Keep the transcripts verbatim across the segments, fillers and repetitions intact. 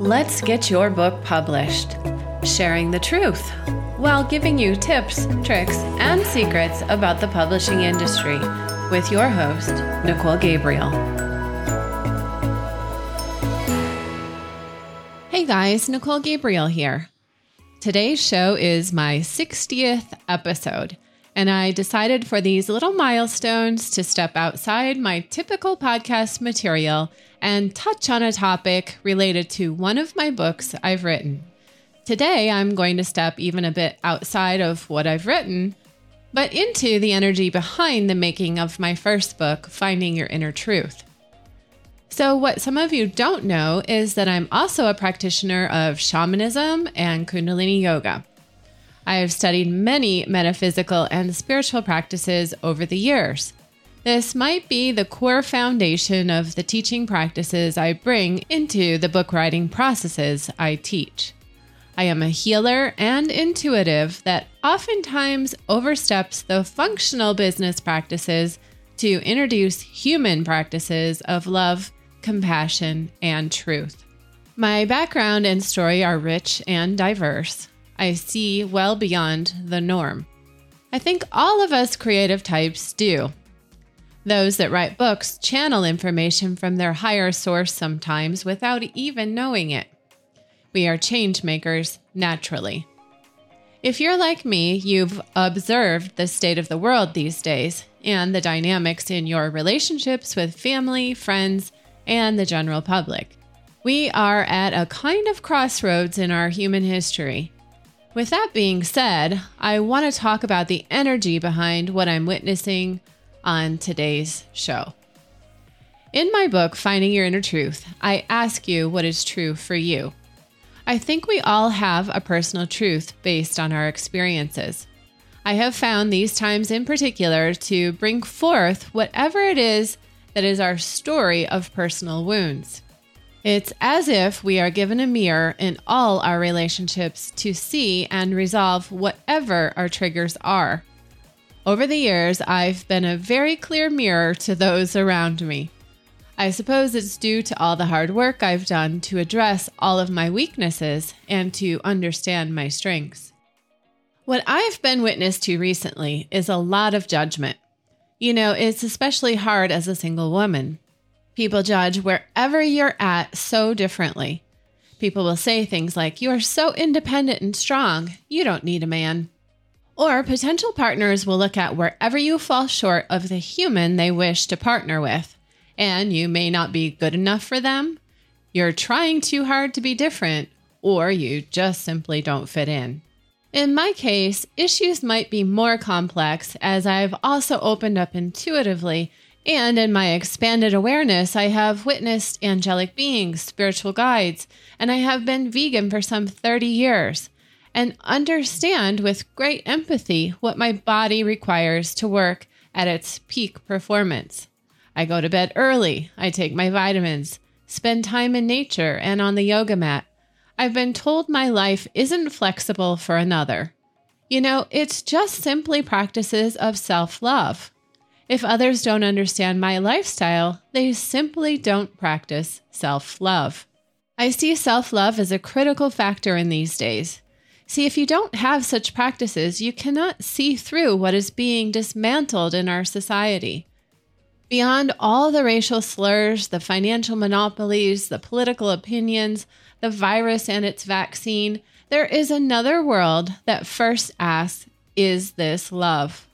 Let's get your book published, Sharing the Truth, while giving you tips, tricks, and secrets about the publishing industry with your host, Nicole Gabriel. Hey guys, Nicole Gabriel here. Today's show is my sixtieth episode, and I decided for these little milestones to step outside my typical podcast material and touch on a topic related to one of my books I've written. Today, I'm going to step even a bit outside of what I've written, but into the energy behind the making of my first book, Finding Your Inner Truth. So what some of you don't know is that I'm also a practitioner of shamanism and Kundalini yoga. I have studied many metaphysical and spiritual practices over the years. This might be the core foundation of the teaching practices I bring into the book writing processes I teach. I am a healer and intuitive that oftentimes oversteps the functional business practices to introduce human practices of love, compassion, and truth. My background and story are rich and diverse. I see well beyond the norm. I think all of us creative types do. Those that write books channel information from their higher source sometimes without even knowing it. We are change makers naturally. If you're like me, you've observed the state of the world these days and the dynamics in your relationships with family, friends, and the general public. We are at a kind of crossroads in our human history. With that being said, I want to talk about the energy behind what I'm witnessing on today's show. In my book, Finding Your Inner Truth, I ask you what is true for you. I think we all have a personal truth based on our experiences. I have found these times in particular to bring forth whatever it is that is our story of personal wounds. It's as if we are given a mirror in all our relationships to see and resolve whatever our triggers are. Over the years, I've been a very clear mirror to those around me. I suppose it's due to all the hard work I've done to address all of my weaknesses and to understand my strengths. What I've been witness to recently is a lot of judgment. You know, it's especially hard as a single woman. People judge wherever you're at so differently. People will say things like, "You're so independent and strong, you don't need a man." Or potential partners will look at wherever you fall short of the human they wish to partner with. And you may not be good enough for them, you're trying too hard to be different, or you just simply don't fit in. In my case, issues might be more complex as I've also opened up intuitively, and in my expanded awareness, I have witnessed angelic beings, spiritual guides, and I have been vegan for some thirty years, and understand with great empathy what my body requires to work at its peak performance. I go to bed early, I take my vitamins, spend time in nature and on the yoga mat. I've been told my life isn't flexible for another. You know, it's just simply practices of self-love. If others don't understand my lifestyle, they simply don't practice self-love. I see self-love as a critical factor in these days. See, if you don't have such practices, you cannot see through what is being dismantled in our society. Beyond all the racial slurs, the financial monopolies, the political opinions, the virus and its vaccine, there is another world that first asks, is this love?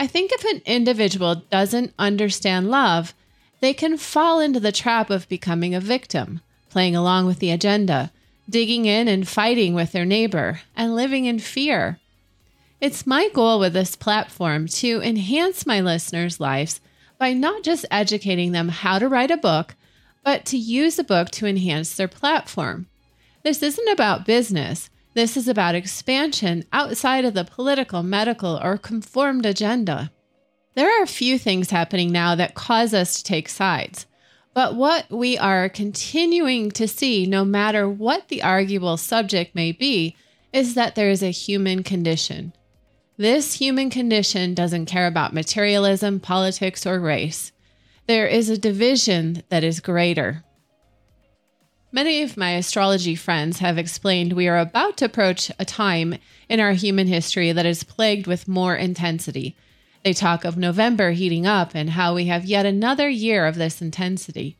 I think if an individual doesn't understand love, they can fall into the trap of becoming a victim, playing along with the agenda, digging in and fighting with their neighbor, and living in fear. It's my goal with this platform to enhance my listeners' lives by not just educating them how to write a book, but to use a book to enhance their platform. This isn't about business. This is about expansion outside of the political, medical, or conformed agenda. There are a few things happening now that cause us to take sides, but what we are continuing to see, no matter what the arguable subject may be, is that there is a human condition. This human condition doesn't care about materialism, politics, or race. There is a division that is greater. Many of my astrology friends have explained we are about to approach a time in our human history that is plagued with more intensity. They talk of November heating up and how we have yet another year of this intensity.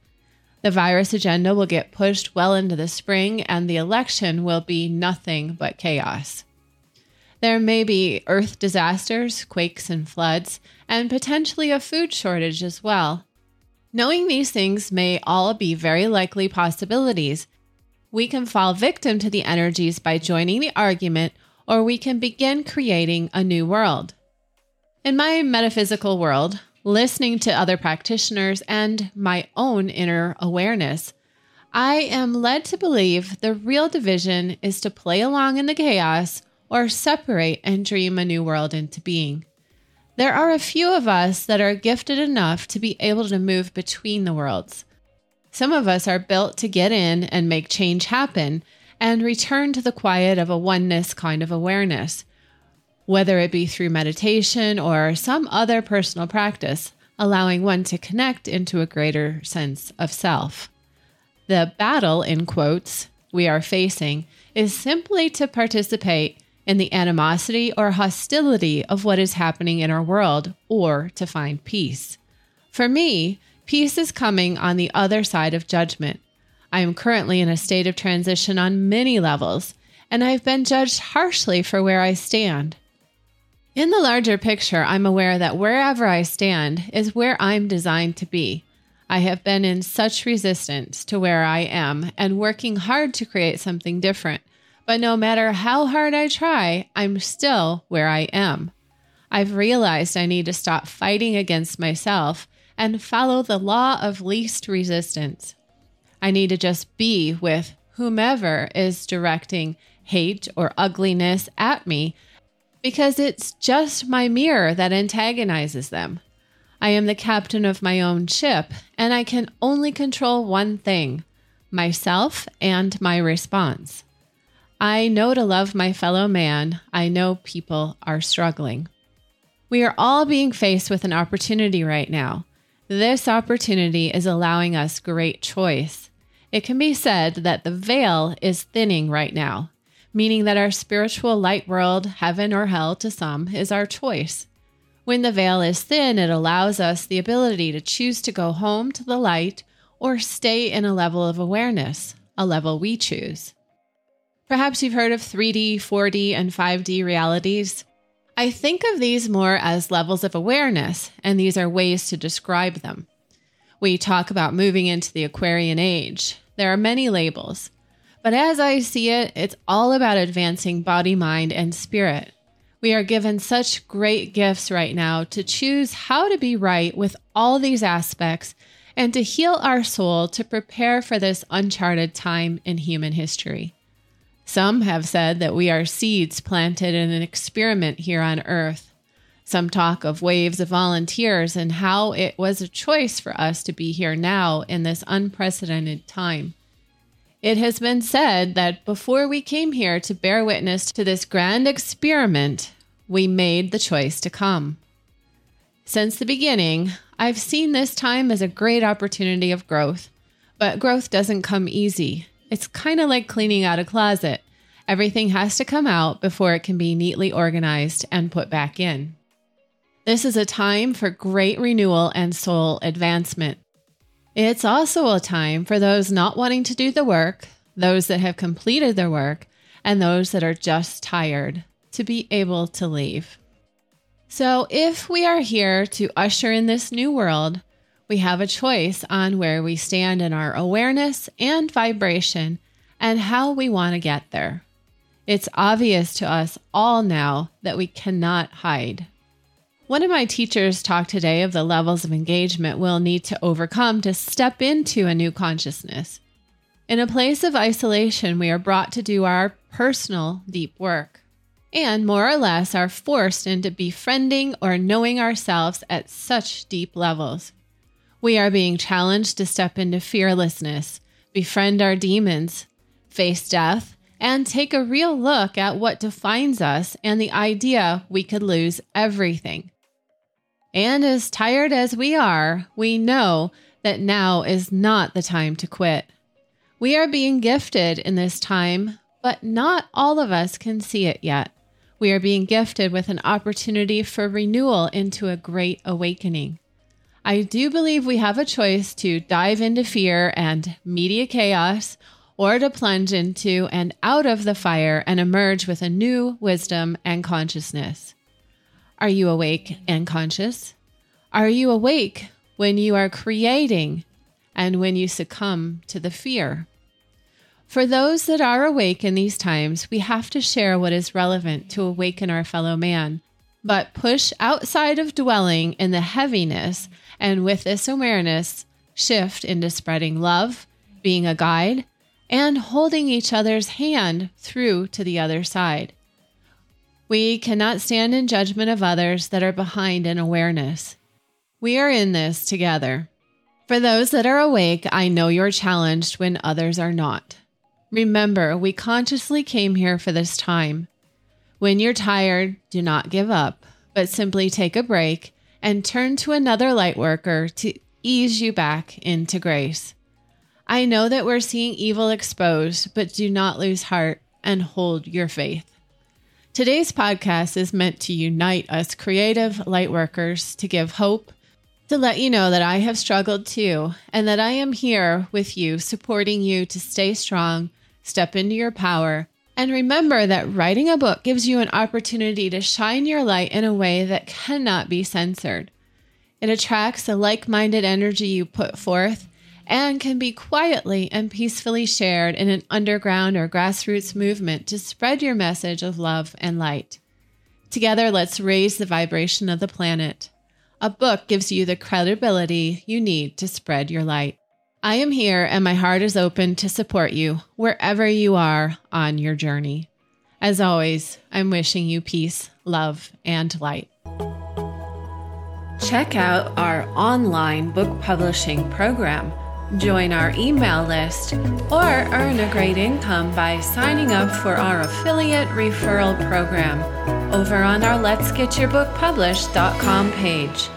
The virus agenda will get pushed well into the spring, and the election will be nothing but chaos. There may be earth disasters, quakes and floods, and potentially a food shortage as well. Knowing these things may all be very likely possibilities. We can fall victim to the energies by joining the argument, or we can begin creating a new world. In my metaphysical world, listening to other practitioners and my own inner awareness, I am led to believe the real division is to play along in the chaos or separate and dream a new world into being. There are a few of us that are gifted enough to be able to move between the worlds. Some of us are built to get in and make change happen and return to the quiet of a oneness kind of awareness. Whether it be through meditation or some other personal practice, allowing one to connect into a greater sense of self. The battle, in quotes, we are facing is simply to participate in the animosity or hostility of what is happening in our world, or to find peace. For me, peace is coming on the other side of judgment. I am currently in a state of transition on many levels, and I've been judged harshly for where I stand. In the larger picture, I'm aware that wherever I stand is where I'm designed to be. I have been in such resistance to where I am and working hard to create something different. But no matter how hard I try, I'm still where I am. I've realized I need to stop fighting against myself and follow the law of least resistance. I need to just be with whomever is directing hate or ugliness at me, because it's just my mirror that antagonizes them. I am the captain of my own ship, and I can only control one thing: myself and my response. I know to love my fellow man. I know people are struggling. We are all being faced with an opportunity right now. This opportunity is allowing us great choice. It can be said that the veil is thinning right now, meaning that our spiritual light world, heaven or hell to some, is our choice. When the veil is thin, it allows us the ability to choose to go home to the light or stay in a level of awareness, a level we choose. Perhaps you've heard of three D, four D, and five D realities. I think of these more as levels of awareness, and these are ways to describe them. We talk about moving into the Aquarian Age. There are many labels, but as I see it, it's all about advancing body, mind, and spirit. We are given such great gifts right now to choose how to be right with all these aspects and to heal our soul to prepare for this uncharted time in human history. Some have said that we are seeds planted in an experiment here on Earth. Some talk of waves of volunteers and how it was a choice for us to be here now in this unprecedented time. It has been said that before we came here to bear witness to this grand experiment, we made the choice to come. Since the beginning, I've seen this time as a great opportunity of growth, but growth doesn't come easy. It's kind of like cleaning out a closet. Everything has to come out before it can be neatly organized and put back in. This is a time for great renewal and soul advancement. It's also a time for those not wanting to do the work, those that have completed their work, and those that are just tired to be able to leave. So if we are here to usher in this new world, we have a choice on where we stand in our awareness and vibration and how we want to get there. It's obvious to us all now that we cannot hide. One of my teachers talked today of the levels of engagement we'll need to overcome to step into a new consciousness. In a place of isolation, we are brought to do our personal deep work and more or less are forced into befriending or knowing ourselves at such deep levels. We are being challenged to step into fearlessness, befriend our demons, face death, and take a real look at what defines us and the idea we could lose everything. And as tired as we are, we know that now is not the time to quit. We are being gifted in this time, but not all of us can see it yet. We are being gifted with an opportunity for renewal into a great awakening. I do believe we have a choice to dive into fear and media chaos, or to plunge into and out of the fire and emerge with a new wisdom and consciousness. Are you awake and conscious? Are you awake when you are creating and when you succumb to the fear? For those that are awake in these times, we have to share what is relevant to awaken our fellow man, but push outside of dwelling in the heaviness, and with this awareness, shift into spreading love, being a guide, and holding each other's hand through to the other side. We cannot stand in judgment of others that are behind in awareness. We are in this together. For those that are awake, I know you're challenged when others are not. Remember, we consciously came here for this time. When you're tired, do not give up, but simply take a break and turn to another light worker to ease you back into grace. I know that we're seeing evil exposed, but do not lose heart and hold your faith. Today's podcast is meant to unite us creative lightworkers, to give hope, to let you know that I have struggled too, and that I am here with you, supporting you to stay strong, step into your power, and remember that writing a book gives you an opportunity to shine your light in a way that cannot be censored. It attracts the like-minded energy you put forth, and can be quietly and peacefully shared in an underground or grassroots movement to spread your message of love and light. Together, let's raise the vibration of the planet. A book gives you the credibility you need to spread your light. I am here and my heart is open to support you wherever you are on your journey. As always, I'm wishing you peace, love, and light. Check out our online book publishing program. Join our email list or earn a great income by signing up for our affiliate referral program over on our Let's Get Your Book Published dot com page.